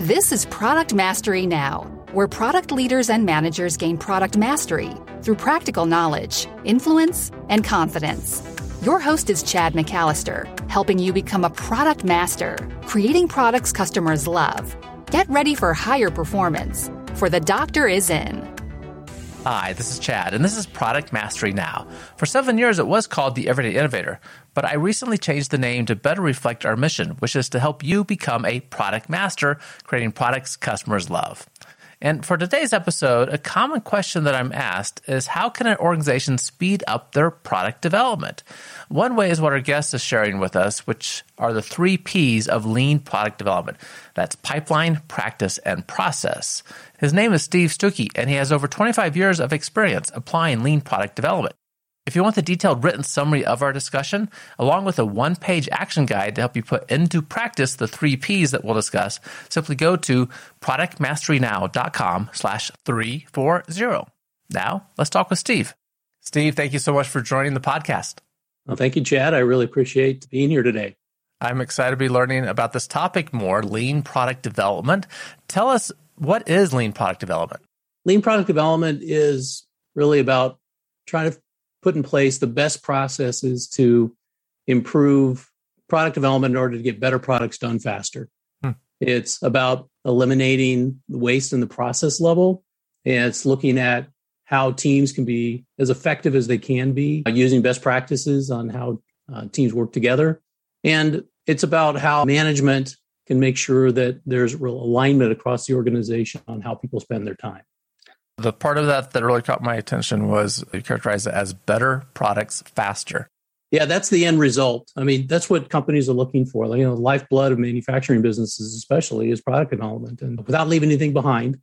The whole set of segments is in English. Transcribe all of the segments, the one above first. This is Product Mastery Now, where product leaders and managers gain product mastery through practical knowledge, influence, and confidence. Your host is Chad McAllister, helping you become a product master, creating products customers love. Get ready for higher performance, for the doctor is in. Hi, this is Chad, and this is Product Mastery Now. For 7 years, it was called the Everyday Innovator, but I recently changed the name to better reflect our mission, which is to help you become a product master, creating products customers love. And for today's episode, a common question that I'm asked is, how can an organization speed up their product development? One way is what our guest is sharing with us, which are the 3 Ps of lean product development. That's pipeline, practice, and process. His name is Steve Stucky, and he has over 25 years of experience applying lean product development. If you want the detailed written summary of our discussion, along with a one-page action guide to help you put into practice the 3 Ps that we'll discuss, simply go to productmasterynow.com/340. Now, let's talk with Steve. Steve, thank you so much for joining the podcast. Well, thank you, Chad. I really appreciate being here today. I'm excited to be learning about this topic more, lean product development. Tell us, what is lean product development? Lean product development is really about trying to put in place the best processes to improve product development in order to get better products done faster. It's about eliminating waste in the process level, and it's looking at how teams can be as effective as they can be, using best practices on how teams work together. And it's about how management can make sure that there's real alignment across the organization on how people spend their time. The part of that that really caught my attention was you characterized it as better products faster. Yeah, that's the end result. I mean, that's what companies are looking for. Like, you know, the lifeblood of manufacturing businesses especially is product development. And without leaving anything behind,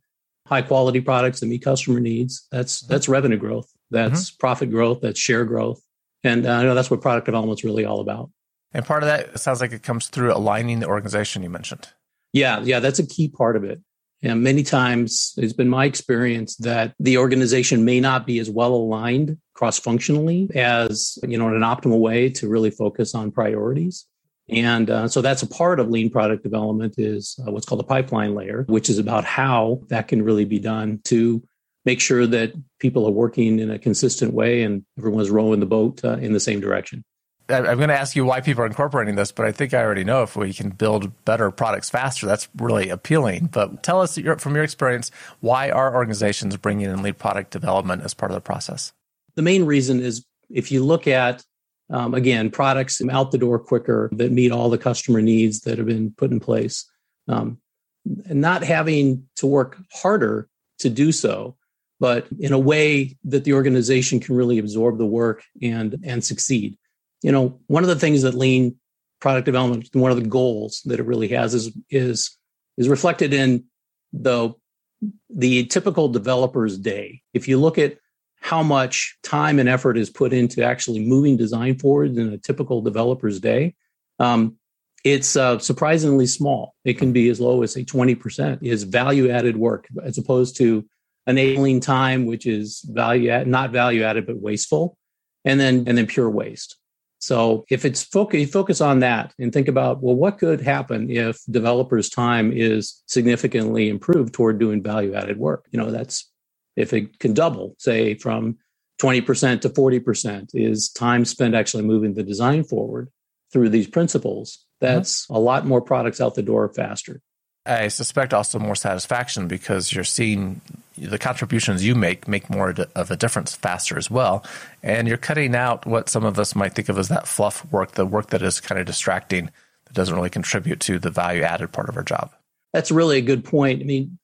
high quality products that meet customer needs, that's revenue growth, that's profit growth, that's share growth. And I know that's what product development is really all about. And part of that, it sounds like it comes through aligning the organization you mentioned. Yeah, that's a key part of it. And many times it's been my experience that the organization may not be as well aligned cross-functionally as, you know, in an optimal way to really focus on priorities. And so that's a part of lean product development is what's called the pipeline layer, which is about how that can really be done to make sure that people are working in a consistent way and everyone's rowing the boat in the same direction. I'm going to ask you why people are incorporating this, but I think I already know if we can build better products faster, that's really appealing. But tell us from your experience, why are organizations bringing in lean product development as part of the process? The main reason is if you look at, again, products out the door quicker that meet all the customer needs that have been put in place, not having to work harder to do so, but in a way that the organization can really absorb the work and succeed. You know, one of the things that lean product development, one of the goals that it really has is reflected in the typical developer's day. If you look at how much time and effort is put into actually moving design forward in a typical developer's day, it's surprisingly small. It can be as low as, say, 20% is value-added work, as opposed to enabling time, which is not value-added, but wasteful, and then pure waste. So if it's focus on that and think about, well, what could happen if developers' time is significantly improved toward doing value-added work? You know, that's if it can double, say, from 20% to 40% is time spent actually moving the design forward through these principles. That's a lot more products out the door faster. I suspect also more satisfaction because you're seeing the contributions you make more of a difference faster as well. And you're cutting out what some of us might think of as that fluff work, the work that is kind of distracting, that doesn't really contribute to the value added part of our job. That's really a good point. I mean,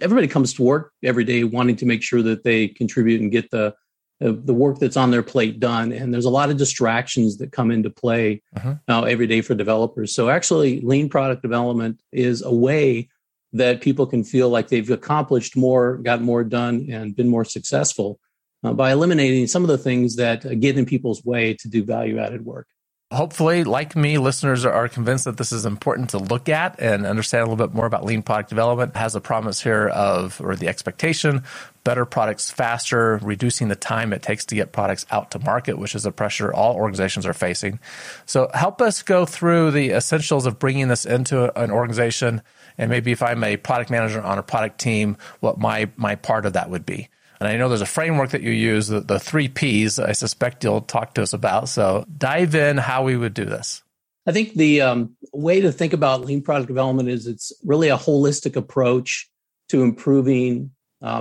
everybody comes to work every day wanting to make sure that they contribute and get the work that's on their plate done. And there's a lot of distractions that come into play now every day for developers. So actually, lean product development is a way that people can feel like they've accomplished more, got more done, and been more successful by eliminating some of the things that get in people's way to do value-added work. Hopefully, like me, listeners are convinced that this is important to look at and understand a little bit more about lean product development. It has a promise here of, or the expectation, better products faster, reducing the time it takes to get products out to market, which is a pressure all organizations are facing. So help us go through the essentials of bringing this into an organization. And maybe if I'm a product manager on a product team, what my part of that would be. And I know there's a framework that you use, the 3 Ps, I suspect you'll talk to us about. So dive in how we would do this. I think the way to think about lean product development is it's really a holistic approach to improving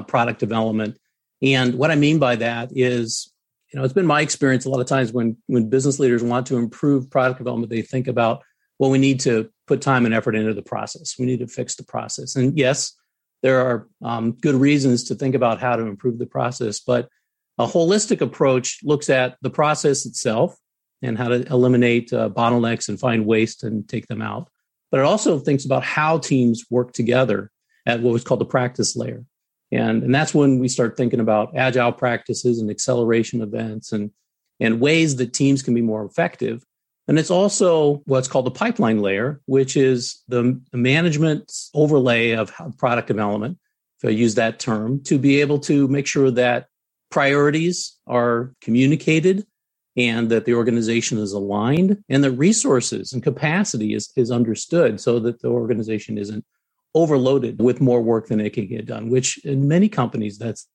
product development. And what I mean by that is, you know, it's been my experience a lot of times when business leaders want to improve product development, they think about, well, we need to put time and effort into the process. We need to fix the process. And yes, there are good reasons to think about how to improve the process, but a holistic approach looks at the process itself and how to eliminate bottlenecks and find waste and take them out. But it also thinks about how teams work together at what was called the practice layer. And that's when we start thinking about agile practices and acceleration events and ways that teams can be more effective. And it's also what's called the pipeline layer, which is the management's overlay of product development, if I use that term, to be able to make sure that priorities are communicated and that the organization is aligned and that resources and capacity is understood so that the organization isn't overloaded with more work than it can get done, which in many companies, that's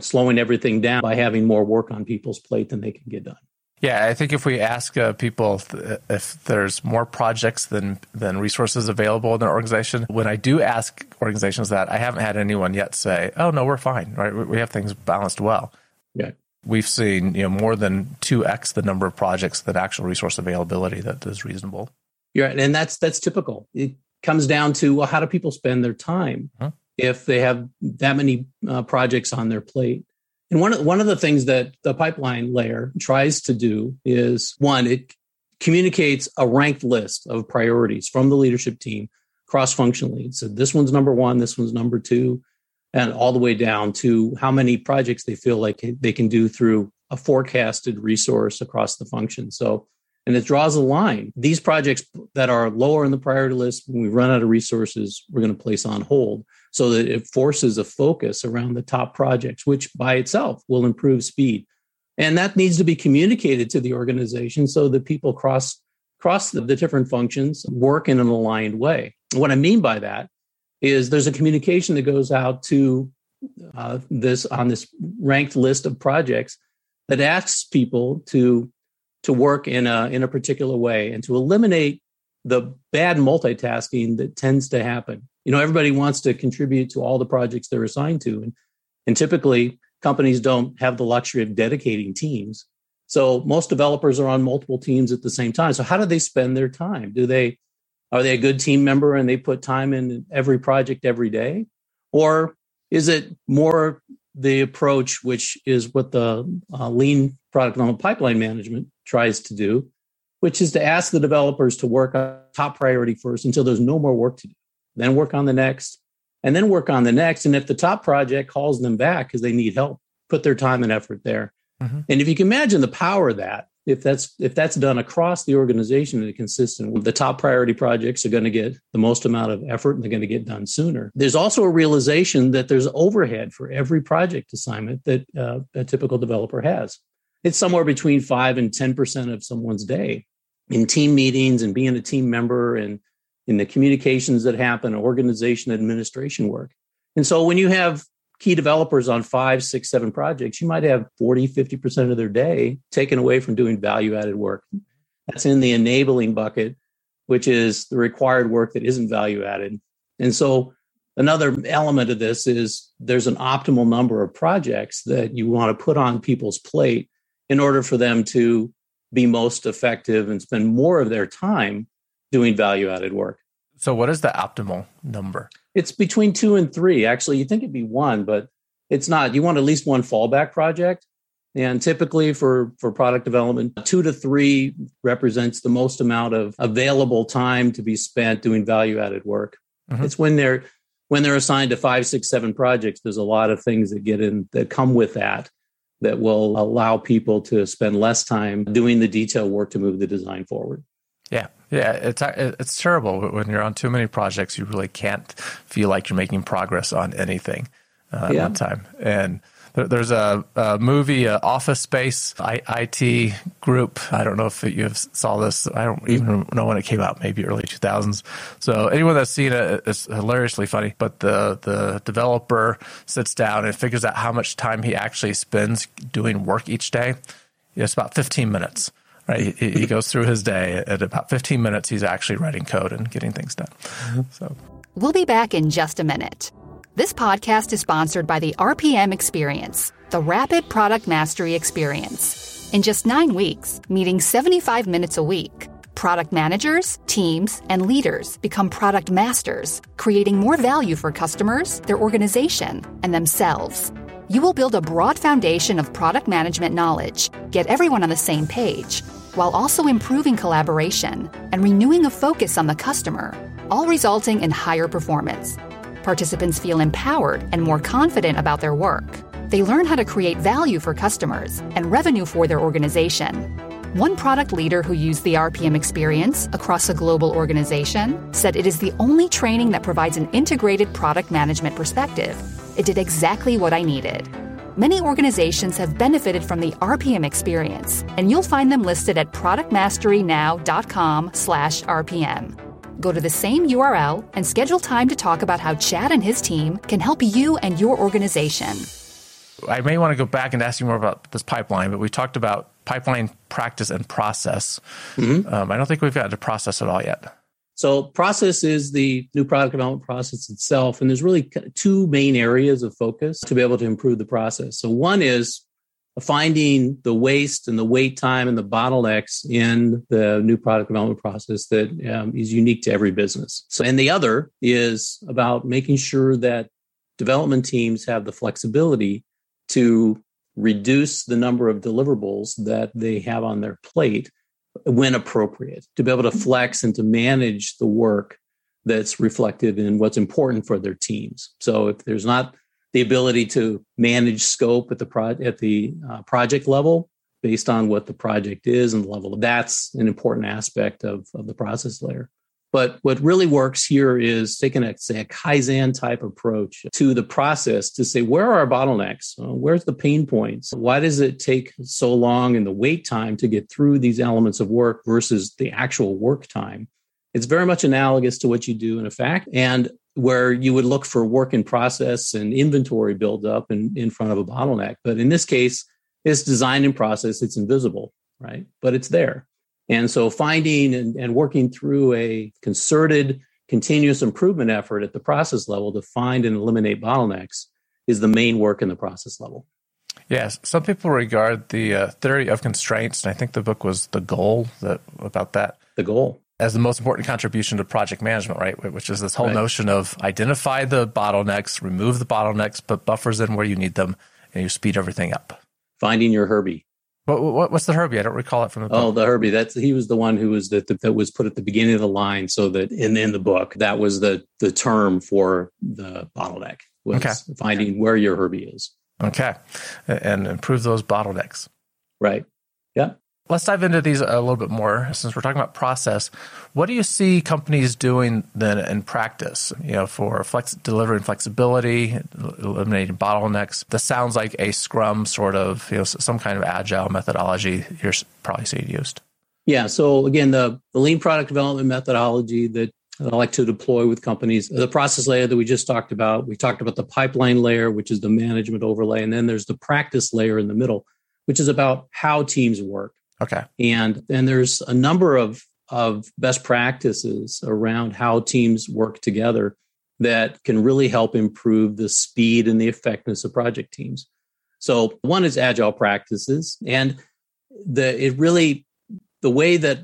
slowing everything down by having more work on people's plate than they can get done. Yeah, I think if we ask people if there's more projects than resources available in their organization, when I do ask organizations that, I haven't had anyone yet say, oh, no, we're fine, right? We have things balanced well. Yeah. We've seen more than 2x the number of projects than actual resource availability that is reasonable. Yeah, and that's typical. It comes down to, well, how do people spend their time if they have that many projects on their plate? And one of the things that the pipeline layer tries to do is, one, it communicates a ranked list of priorities from the leadership team cross-functionally. So this one's number one, this one's number two, and all the way down to how many projects they feel like they can do through a forecasted resource across the function. So, and it draws a line. These projects that are lower in the priority list, when we run out of resources, we're going to place on hold, so that it forces a focus around the top projects, which by itself will improve speed. And that needs to be communicated to the organization so that people cross the different functions work in an aligned way. What I mean by that is there's a communication that goes out to this ranked list of projects that asks people to work in a particular way and to eliminate the bad multitasking that tends to happen. You know, everybody wants to contribute to all the projects they're assigned to. And typically, companies don't have the luxury of dedicating teams. So most developers are on multiple teams at the same time. So how do they spend their time? Are they a good team member and they put time in every project every day? Or is it more the approach, which is what the lean product development pipeline management tries to do, which is to ask the developers to work on top priority first until there's no more work to do, then work on the next, and then work on the next. And if the top project calls them back because they need help, put their time and effort there. Mm-hmm. And if you can imagine the power of that, if that's done across the organization and consistent, the top priority projects are going to get the most amount of effort and they're going to get done sooner. There's also a realization that there's overhead for every project assignment that a typical developer has. It's somewhere between 5 and 10% of someone's day. In team meetings and being a team member and in the communications that happen, organization, administration work. And so when you have key developers on 5, 6, 7 projects, you might have 40, 50% of their day taken away from doing value-added work. That's in the enabling bucket, which is the required work that isn't value-added. And so another element of this is there's an optimal number of projects that you want to put on people's plate in order for them to be most effective and spend more of their time doing value-added work. So what is the optimal number? It's between 2 and 3. Actually, you think it'd be 1, but it's not. You want at least one fallback project. And typically for product development, 2 to 3 represents the most amount of available time to be spent doing value-added work. Mm-hmm. It's when they're assigned to 5, 6, 7 projects, there's a lot of things that come with that. that will allow people to spend less time doing the detail work to move the design forward. Yeah, it's terrible when you're on too many projects. You really can't feel like you're making progress on anything at one time. And there's a movie, Office Space, IT group. I don't know if you saw this. I don't even know when it came out, maybe early 2000s. So anyone that's seen it, it's hilariously funny. But the developer sits down and figures out how much time he actually spends doing work each day. It's about 15 minutes. Right? He goes through his day. At about 15 minutes, he's actually writing code and getting things done. So we'll be back in just a minute. This podcast is sponsored by the RPM Experience, the Rapid Product Mastery Experience. In just 9 weeks, meeting 75 minutes a week, product managers, teams, and leaders become product masters, creating more value for customers, their organization, and themselves. You will build a broad foundation of product management knowledge, get everyone on the same page, while also improving collaboration and renewing a focus on the customer, all resulting in higher performance. Participants feel empowered and more confident about their work. They learn how to create value for customers and revenue for their organization. One product leader who used the RPM Experience across a global organization said it is the only training that provides an integrated product management perspective. It did exactly what I needed. Many organizations have benefited from the RPM Experience, and you'll find them listed at productmasterynow.com/RPM. Go to the same URL and schedule time to talk about how Chad and his team can help you and your organization. I may want to go back and ask you more about this pipeline, but we talked about pipeline practice and process. Mm-hmm. I don't think we've gotten to process at all yet. So process is the new product development process itself. And there's really two main areas of focus to be able to improve the process. So one is finding the waste and the wait time and the bottlenecks in the new product development process that is unique to every business. So, and the other is about making sure that development teams have the flexibility to reduce the number of deliverables that they have on their plate when appropriate, to be able to flex and to manage the work that's reflected in what's important for their teams. So if there's not the ability to manage scope at the project level based on what the project is and the level of that's an important aspect of the process layer. But what really works here is taking a Kaizen type approach to the process to say, where are our bottlenecks? Where's the pain points? Why does it take so long in the wait time to get through these elements of work versus the actual work time? It's very much analogous to what you do in a fact, and where you would look for work in process and inventory buildup in front of a bottleneck. But in this case, it's design and process. It's invisible, right? But it's there. And so finding and working through a concerted continuous improvement effort at the process level to find and eliminate bottlenecks is the main work in the process level. Yes. Some people regard the theory of constraints, and I think the book was The Goal The Goal. As the most important contribution to project management, right? Which is this whole notion of identify the bottlenecks, remove the bottlenecks, put buffers in where you need them, and you speed everything up. Finding your Herbie. What's the Herbie? I don't recall it from the book. Oh, the Herbie. He was the one who was that was put at the beginning of the line, so that in the book, that was the term for the bottleneck, was finding where your Herbie is. Okay. And improve those bottlenecks. Right. Yeah. Let's dive into these a little bit more. Since we're talking about process, what do you see companies doing then in practice? You know, for delivering flexibility, eliminating bottlenecks. This sounds like a Scrum sort of, you know, some kind of agile methodology you're probably seeing used. Yeah. So again, the lean product development methodology that I like to deploy with companies, the process layer that we just talked about. We talked about the pipeline layer, which is the management overlay, and then there's the practice layer in the middle, which is about how teams work. Okay. And there's a number of best practices around how teams work together that can really help improve the speed and the effectiveness of project teams. So one is agile practices, and the way that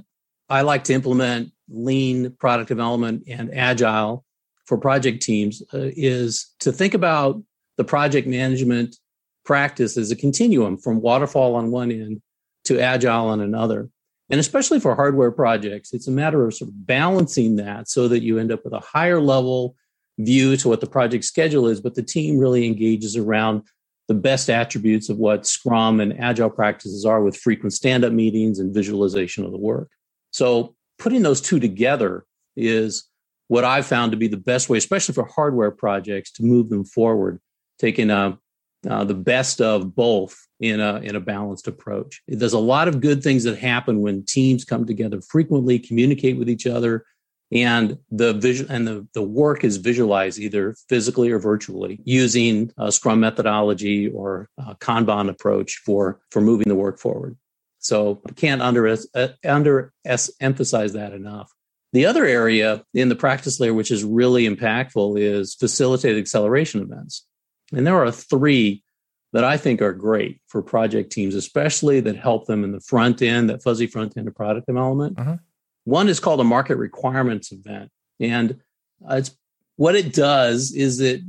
I like to implement lean product development and agile for project teams is to think about the project management practice as a continuum from waterfall on one end to agile on another. And especially for hardware projects, it's a matter of sort of balancing that so that you end up with a higher level view to what the project schedule is, but the team really engages around the best attributes of what Scrum and Agile practices are with frequent stand-up meetings and visualization of the work. So putting those two together is what I've found to be the best way, especially for hardware projects, to move them forward, taking the best of both in a balanced approach. There's a lot of good things that happen when teams come together frequently, communicate with each other, and the work is visualized either physically or virtually using a Scrum methodology or a Kanban approach for moving the work forward. So I can't emphasize that enough. The other area in the practice layer, which is really impactful, is facilitated acceleration events. And there are three that I think are great for project teams, especially that help them in the front end, that fuzzy front end of product development. Uh-huh. One is called a market requirements event. And what it does is it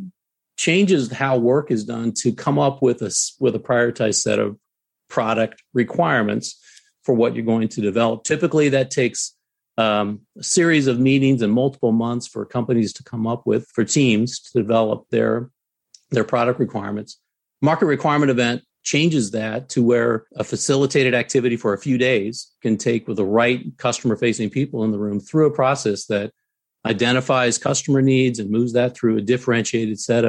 changes how work is done to come up with a prioritized set of product requirements for what you're going to develop. Typically, that takes a series of meetings and multiple months for companies to come up with, for teams to develop their product requirements. Market requirement event changes that to where a facilitated activity for a few days can take with the right customer-facing people in the room through a process that identifies customer needs and moves that through a differentiated set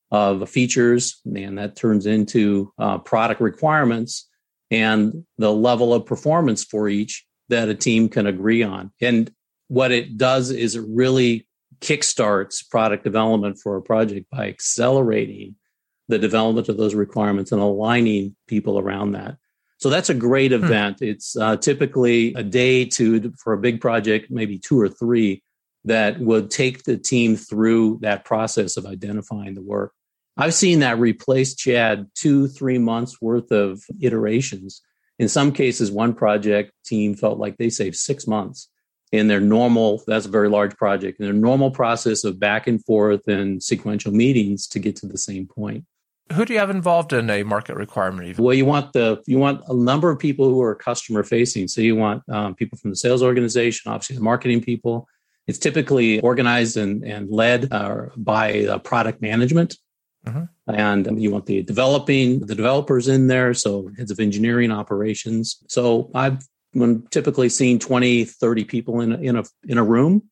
of features. And that turns into product requirements and the level of performance for each that a team can agree on. And what it does is it really kickstarts product development for a project by accelerating the development of those requirements and aligning people around that. So that's a great event. It's typically a day for a big project, maybe two or three, that would take the team through that process of identifying the work. I've seen that replace, Chad, 2-3 months worth of iterations. In some cases, one project team felt like they saved 6 months in their normal, that's a very large project, in their normal process of back and forth and sequential meetings to get to the same point. Who do you have involved in a market requirement event? Well, you want a number of people who are customer facing. So you want people from the sales organization, obviously the marketing people. It's typically organized and led by product management. Mm-hmm. And you want the developers in there. So heads of engineering, operations. So I'm typically seeing 20, 30 people in a room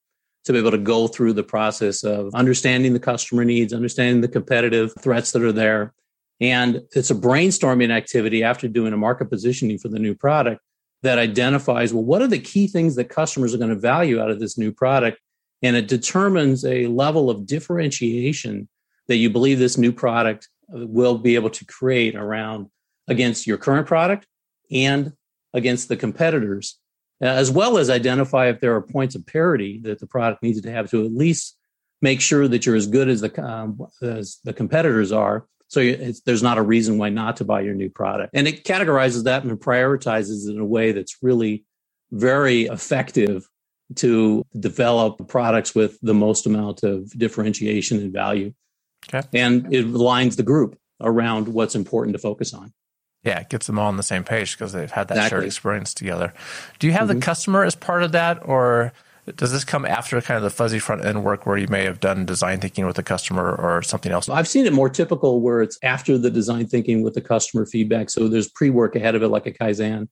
to be able to go through the process of understanding the customer needs, understanding the competitive threats that are there. And it's a brainstorming activity after doing a market positioning for the new product that identifies, well, what are the key things that customers are going to value out of this new product? And it determines a level of differentiation that you believe this new product will be able to create around against your current product and against the competitors, as well as identify if there are points of parity that the product needs to have to at least make sure that you're as good as the competitors are. So there's not a reason why not to buy your new product. And it categorizes that and prioritizes it in a way that's really very effective to develop products with the most amount of differentiation and value. Okay. And it aligns the group around what's important to focus on. Yeah, it gets them all on the same page because they've had that shared experience together. Do you have the customer as part of that, or does this come after kind of the fuzzy front end work where you may have done design thinking with the customer or something else? I've seen it more typical where it's after the design thinking with the customer feedback. So there's pre-work ahead of it, like a Kaizen,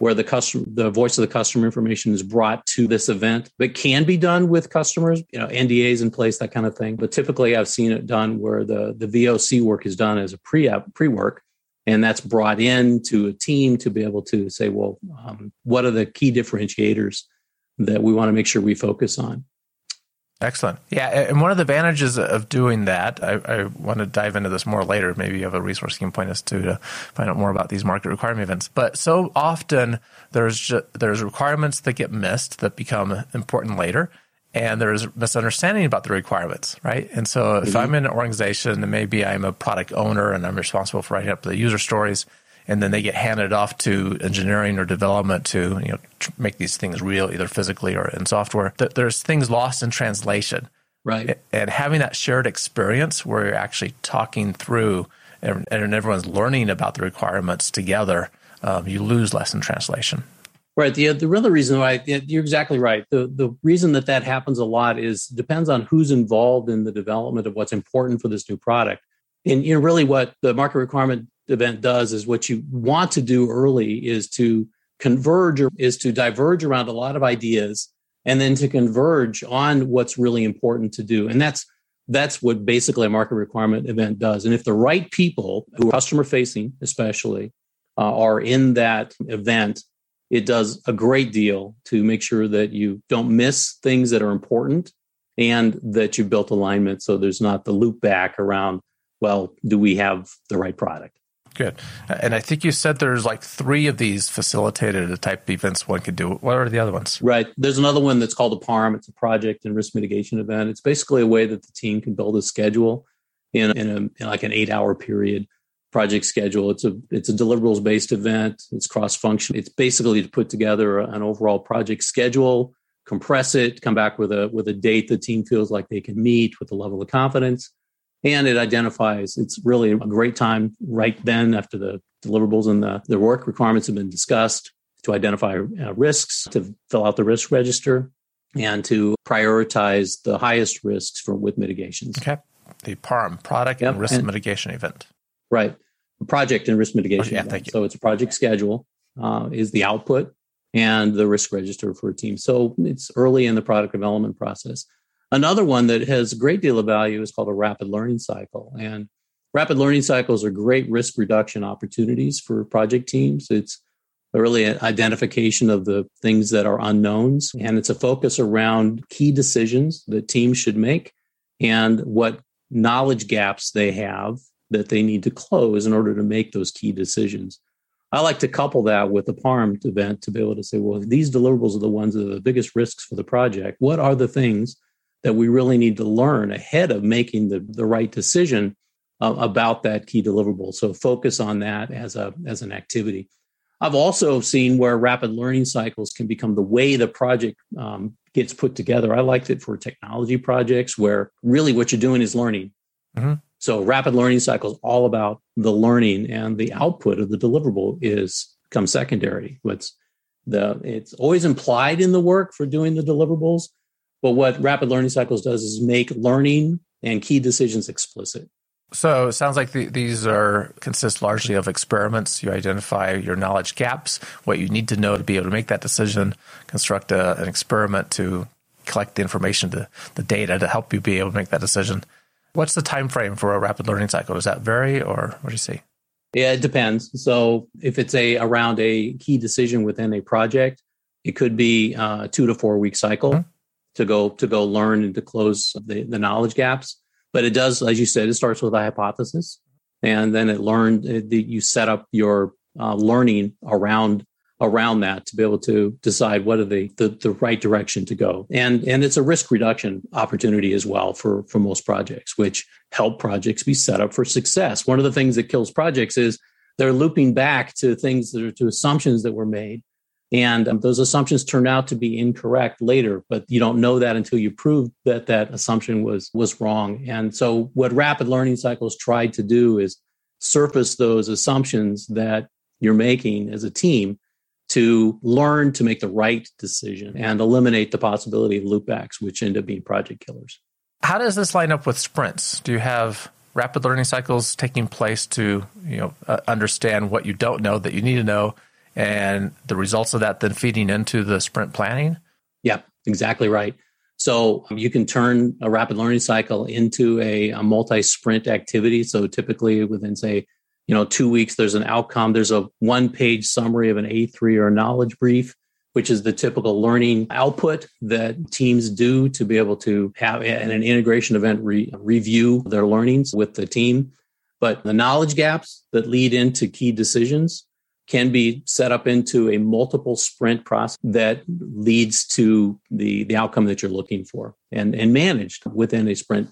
where the voice of the customer information is brought to this event. It can be done with customers, NDAs in place, that kind of thing. But typically I've seen it done where the VOC work is done as a pre-work. And that's brought in to a team to be able to say, well, what are the key differentiators that we want to make sure we focus on? Excellent. Yeah. And one of the advantages of doing that, I want to dive into this more later. Maybe you have a resource you can point us to find out more about these market requirement events. But so often there's requirements that get missed that become important later. And there's misunderstanding about the requirements, right? And so if I'm in an organization and maybe I'm a product owner and I'm responsible for writing up the user stories, and then they get handed off to engineering or development to make these things real, either physically or in software, there's things lost in translation. Right. And having that shared experience where you're actually talking through and everyone's learning about the requirements together, you lose less in translation. Right. The other reason why, you're exactly right. The reason that happens a lot is depends on who's involved in the development of what's important for this new product. And you know, really what the market requirement event does is what you want to do early is to converge or is to diverge around a lot of ideas and then to converge on what's really important to do. And that's what basically a market requirement event does. And if the right people who are customer facing, especially, are in that event, it does a great deal to make sure that you don't miss things that are important and that you built alignment. So there's not the loop back around, well, do we have the right product? Good. And I think you said there's like three of these facilitated type events one could do. What are the other ones? Right. There's another one that's called a PARM. It's a project and risk mitigation event. It's basically a way that the team can build a schedule in like an 8-hour period project schedule. It's a deliverables based event. It's cross-function. It's basically to put together an overall project schedule, compress it, come back with a date the team feels like they can meet with a level of confidence. And it identifies, it's really a great time right then after the deliverables and the work requirements have been discussed to identify risks, to fill out the risk register, and to prioritize the highest risks with mitigations. Okay. The PARM, Product and Risk Mitigation Event. Right. Project and Risk Mitigation. Yeah, thank you. So it's a project schedule is the output and the risk register for a team. So it's early in the product development process. Another one that has a great deal of value is called a rapid learning cycle. And rapid learning cycles are great risk reduction opportunities for project teams. It's really an identification of the things that are unknowns. And it's a focus around key decisions that teams should make and what knowledge gaps they have that they need to close in order to make those key decisions. I like to couple that with the PARM event to be able to say, well, these deliverables are the ones that are the biggest risks for the project. What are the things that we really need to learn ahead of making the right decision about that key deliverable? So focus on that as an activity. I've also seen where rapid learning cycles can become the way the project gets put together. I liked it for technology projects where really what you're doing is learning. Mm-hmm. So rapid learning cycle is all about the learning, and the output of the deliverable comes secondary. It's always implied in the work for doing the deliverables. But what rapid learning cycles does is make learning and key decisions explicit. So it sounds like these consist largely of experiments. You identify your knowledge gaps, what you need to know to be able to make that decision, construct an experiment to collect the information, the data to help you be able to make that decision. What's the time frame for a rapid learning cycle? Does that vary, or what do you see? Yeah, it depends. So if it's around a key decision within a project, it could be a 2 to 4 week cycle. Mm-hmm. to go learn and to close the knowledge gaps. But it does, as you said, it starts with a hypothesis. And then you set up your learning around that to be able to decide what are the right direction to go. And it's a risk reduction opportunity as well for most projects, which help projects be set up for success. One of the things that kills projects is they're looping back to things to assumptions that were made. And those assumptions turn out to be incorrect later, but you don't know that until you prove that assumption was wrong. And so what rapid learning cycles tried to do is surface those assumptions that you're making as a team to learn to make the right decision and eliminate the possibility of loopbacks, which end up being project killers. How does this line up with sprints? Do you have rapid learning cycles taking place to understand what you don't know that you need to know? And the results of that then feeding into the sprint planning? Yeah, exactly right. So you can turn a rapid learning cycle into a multi-sprint activity. So typically within, say, 2 weeks, there's an outcome. There's a one-page summary of an A3 or a knowledge brief, which is the typical learning output that teams do to be able to have in an integration event review their learnings with the team. But the knowledge gaps that lead into key decisions can be set up into a multiple sprint process that leads to the outcome that you're looking for and managed within a sprint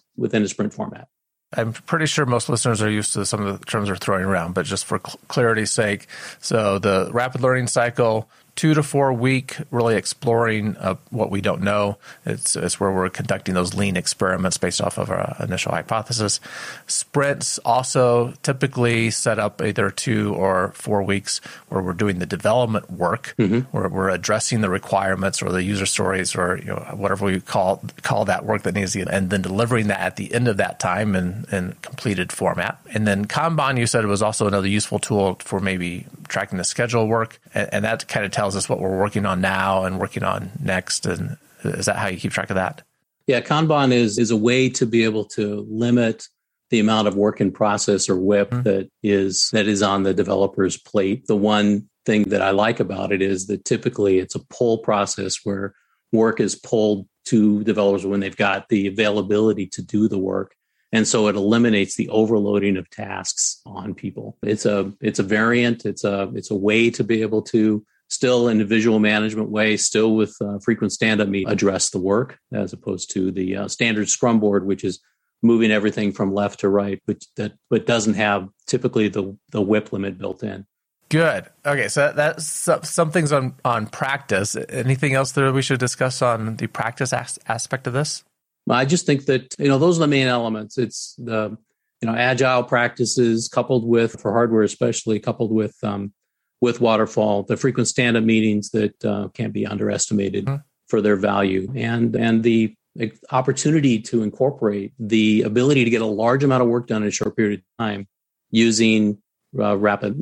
format. I'm pretty sure most listeners are used to some of the terms we're throwing around, but just for clarity's sake, so the rapid learning cycle 2 to 4 week really exploring what we don't know. It's where we're conducting those lean experiments based off of our initial hypothesis. Sprints also typically set up either 2 or 4 weeks where we're doing the development work, where we're addressing the requirements or the user stories or whatever we call that work that needs to get, and then delivering that at the end of that time in completed format. And then Kanban, you said, was also another useful tool for maybe tracking the schedule work, and that kind of tells us what we're working on now and working on next. And is that how you keep track of that? Yeah, Kanban is a way to be able to limit the amount of work in process or WIP that is on the developer's plate. The one thing that I like about it is that typically it's a pull process where work is pulled to developers when they've got the availability to do the work. And so it eliminates the overloading of tasks on people. It's a variant. It's a way to be able to still, in a visual management way, still with frequent stand-up meetings, address the work as opposed to the standard Scrum board, which is moving everything from left to right, but doesn't have typically the WIP limit built in. Good. Okay, so that's something's on practice. Anything else that we should discuss on the practice aspect of this? I just think that, those are the main elements. It's the, agile practices coupled with, for hardware especially, coupled with waterfall, the frequent stand-up meetings that can't be underestimated for their value, and the opportunity to incorporate the ability to get a large amount of work done in a short period of time using rapid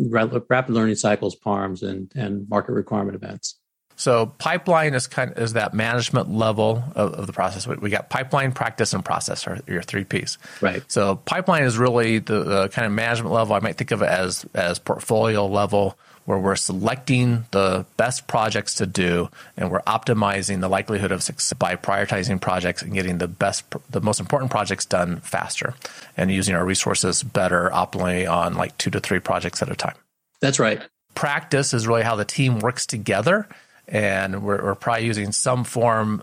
learning cycles, PARMs, and market requirement events. So pipeline is that management level of the process. We got pipeline, practice, and process are your three Ps. Right. So pipeline is really the kind of management level. I might think of it as portfolio level, where we're selecting the best projects to do, and we're optimizing the likelihood of success by prioritizing projects and getting the most important projects done faster, and using our resources better optimally on like 2 to 3 projects at a time. That's right. Practice is really how the team works together. And we're probably using some form,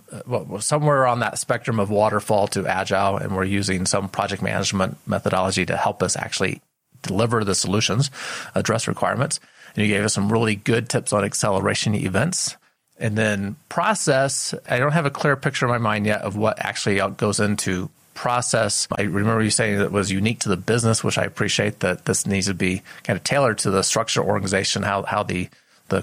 somewhere on that spectrum of waterfall to agile, and we're using some project management methodology to help us actually deliver the solutions, address requirements. And you gave us some really good tips on acceleration events. And then process, I don't have a clear picture in my mind yet of what actually goes into process. I remember you saying that it was unique to the business, which I appreciate, that this needs to be kind of tailored to the structure, organization, how the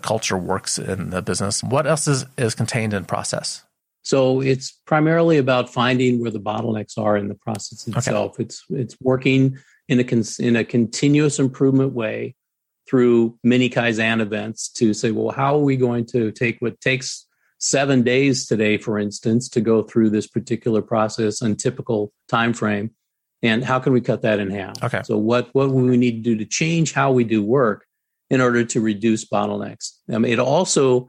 culture works in the business. What else is contained in process? So it's primarily about finding where the bottlenecks are in the process itself. Okay. It's working in a continuous improvement way through mini Kaizen events to say, well, how are we going to take what takes 7 days today, for instance, to go through this particular process and typical time frame, and how can we cut that in half? Okay. So what we need to do to change how we do work in order to reduce bottlenecks. It also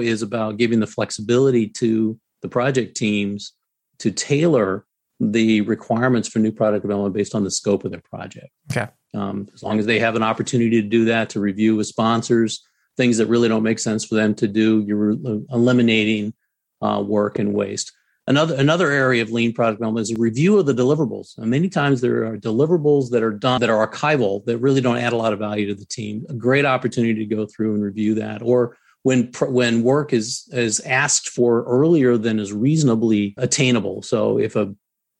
is about giving the flexibility to the project teams to tailor the requirements for new product development based on the scope of their project. Okay. As long as they have an opportunity to do that, to review with sponsors, things that really don't make sense for them to do, you're eliminating work and waste. Another area of lean product development is a review of the deliverables. And many times there are deliverables that are done that are archival that really don't add a lot of value to the team. A great opportunity to go through and review that. Or when work is asked for earlier than is reasonably attainable. So if a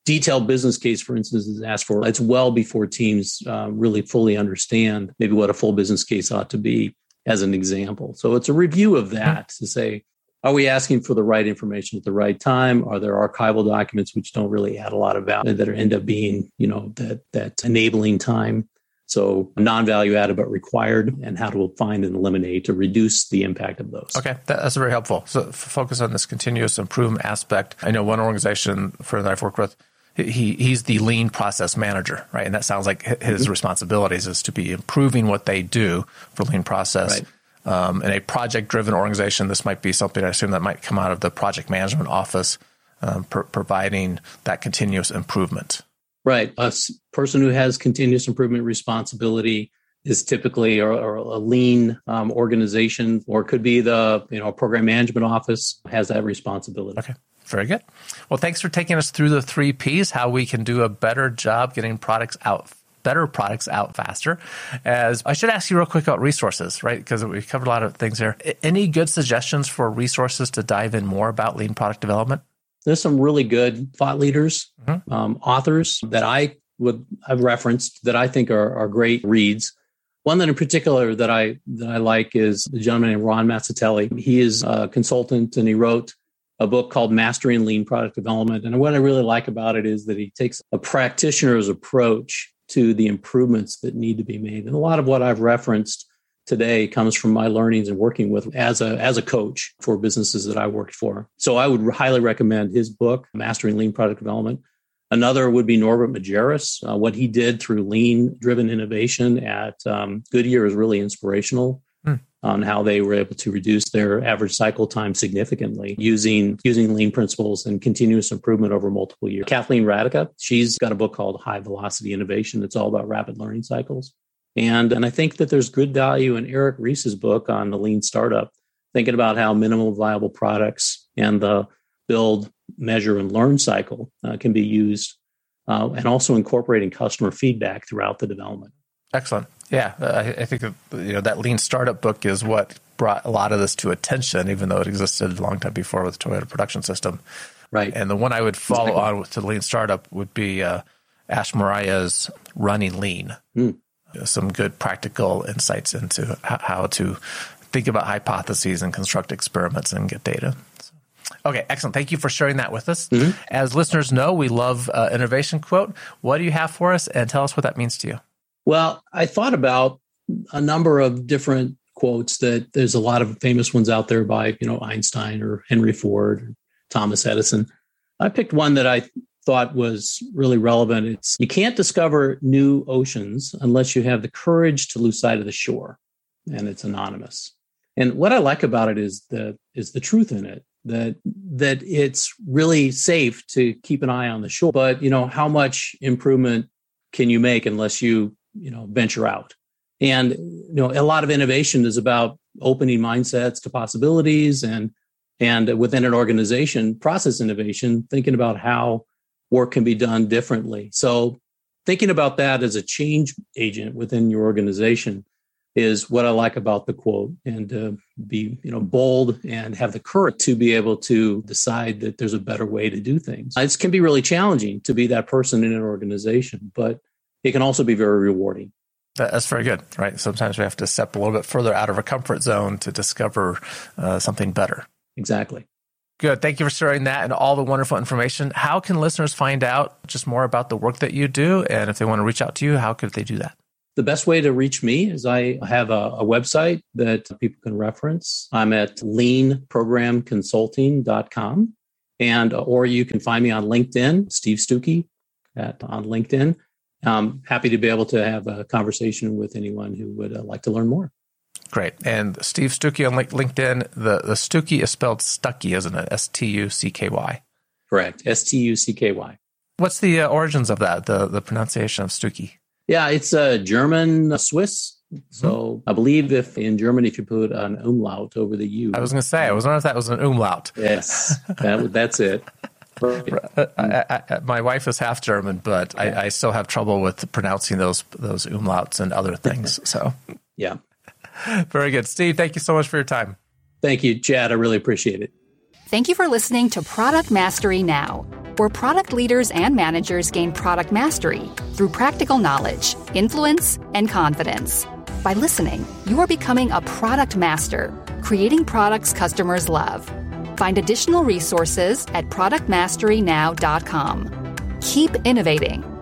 detailed business case, for instance, is asked for, it's well before teams really fully understand maybe what a full business case ought to be, as an example. So it's a review of that to say, are we asking for the right information at the right time? Are there archival documents which don't really add a lot of value that end up being, that enabling time? So non-value added, but required, and how to find and eliminate to reduce the impact of those. Okay, that's very helpful. So focus on this continuous improvement aspect. I know one organization friend that I've worked with, he's the lean process manager, right? And that sounds like his responsibilities is to be improving what they do for lean process. Right. In a project-driven organization, this might be something I assume that might come out of the project management office, providing that continuous improvement. Right. A person who has continuous improvement responsibility is typically or a lean organization, or could be the program management office has that responsibility. Okay. Very good. Well, thanks for taking us through the 3 Ps, how we can do a better job getting products out better products out faster. As I should ask you real quick about resources, right? Because we've covered a lot of things here. Any good suggestions for resources to dive in more about lean product development? There's some really good thought leaders, authors that I've referenced that I think are great reads. One that in particular that I like is a gentleman named Ron Mazzatelli. He is a consultant and he wrote a book called Mastering Lean Product Development. And what I really like about it is that he takes a practitioner's approach to the improvements that need to be made. And a lot of what I've referenced today comes from my learnings and working with as a coach for businesses that I worked for. So I would highly recommend his book, Mastering Lean Product Development. Another would be Norbert Majerus. What he did through lean-driven innovation at Goodyear is really inspirational on how they were able to reduce their average cycle time significantly using lean principles and continuous improvement over multiple years. Kathleen Radica, she's got a book called High Velocity Innovation. It's all about rapid learning cycles. And I think that there's good value in Eric Ries's book on the lean startup, thinking about how minimal viable products and the build, measure, and learn cycle can be used, and also incorporating customer feedback throughout the development. Excellent. Yeah, I think that, that Lean Startup book is what brought a lot of this to attention, even though it existed a long time before with the Toyota Production System. Right. And the one I would follow on to Lean Startup would be Ash Mariah's Running Lean. Some good practical insights into how to think about hypotheses and construct experiments and get data. Okay, excellent. Thank you for sharing that with us. As listeners know, we love innovation quote. What do you have for us? And tell us what that means to you. Well, I thought about a number of different quotes that there's a lot of famous ones out there by, Einstein or Henry Ford, or Thomas Edison. I picked one that I thought was really relevant. It's, you can't discover new oceans unless you have the courage to lose sight of the shore. And it's anonymous. And what I like about it is the truth in it. That it's really safe to keep an eye on the shore, but how much improvement can you make unless you venture out? And a lot of innovation is about opening mindsets to possibilities, and within an organization, process innovation, thinking about how work can be done differently. So thinking about that as a change agent within your organization is what I like about the quote, and be bold and have the courage to be able to decide that there's a better way to do things. It can be really challenging to be that person in an organization, but it can also be very rewarding. That's very good, right? Sometimes we have to step a little bit further out of our comfort zone to discover something better. Exactly. Good. Thank you for sharing that and all the wonderful information. How can listeners find out just more about the work that you do? And if they want to reach out to you, how could they do that? The best way to reach me is I have a website that people can reference. I'm at leanprogramconsulting.com, or you can find me on LinkedIn, Steve Stucky on LinkedIn. I'm happy to be able to have a conversation with anyone who would like to learn more. Great. And Steve Stucky on LinkedIn, the Stucky is spelled Stucky, isn't it? S-T-U-C-K-Y. Correct. S-T-U-C-K-Y. What's the origins of that, the pronunciation of Stucky? Yeah, it's a German-Swiss. So I believe if in Germany you put an umlaut over the U. I was going to say, I was wondering if that was an umlaut. Yes, that's it. I my wife is half German, but I still have trouble with pronouncing those umlauts and other things. So yeah. Very good. Steve, thank you so much for your time. Thank you, Chad. I really appreciate it. Thank you for listening to Product Mastery Now, where product leaders and managers gain product mastery through practical knowledge, influence, and confidence. By listening, you are becoming a product master, creating products customers love. Find additional resources at productmasterynow.com. Keep innovating.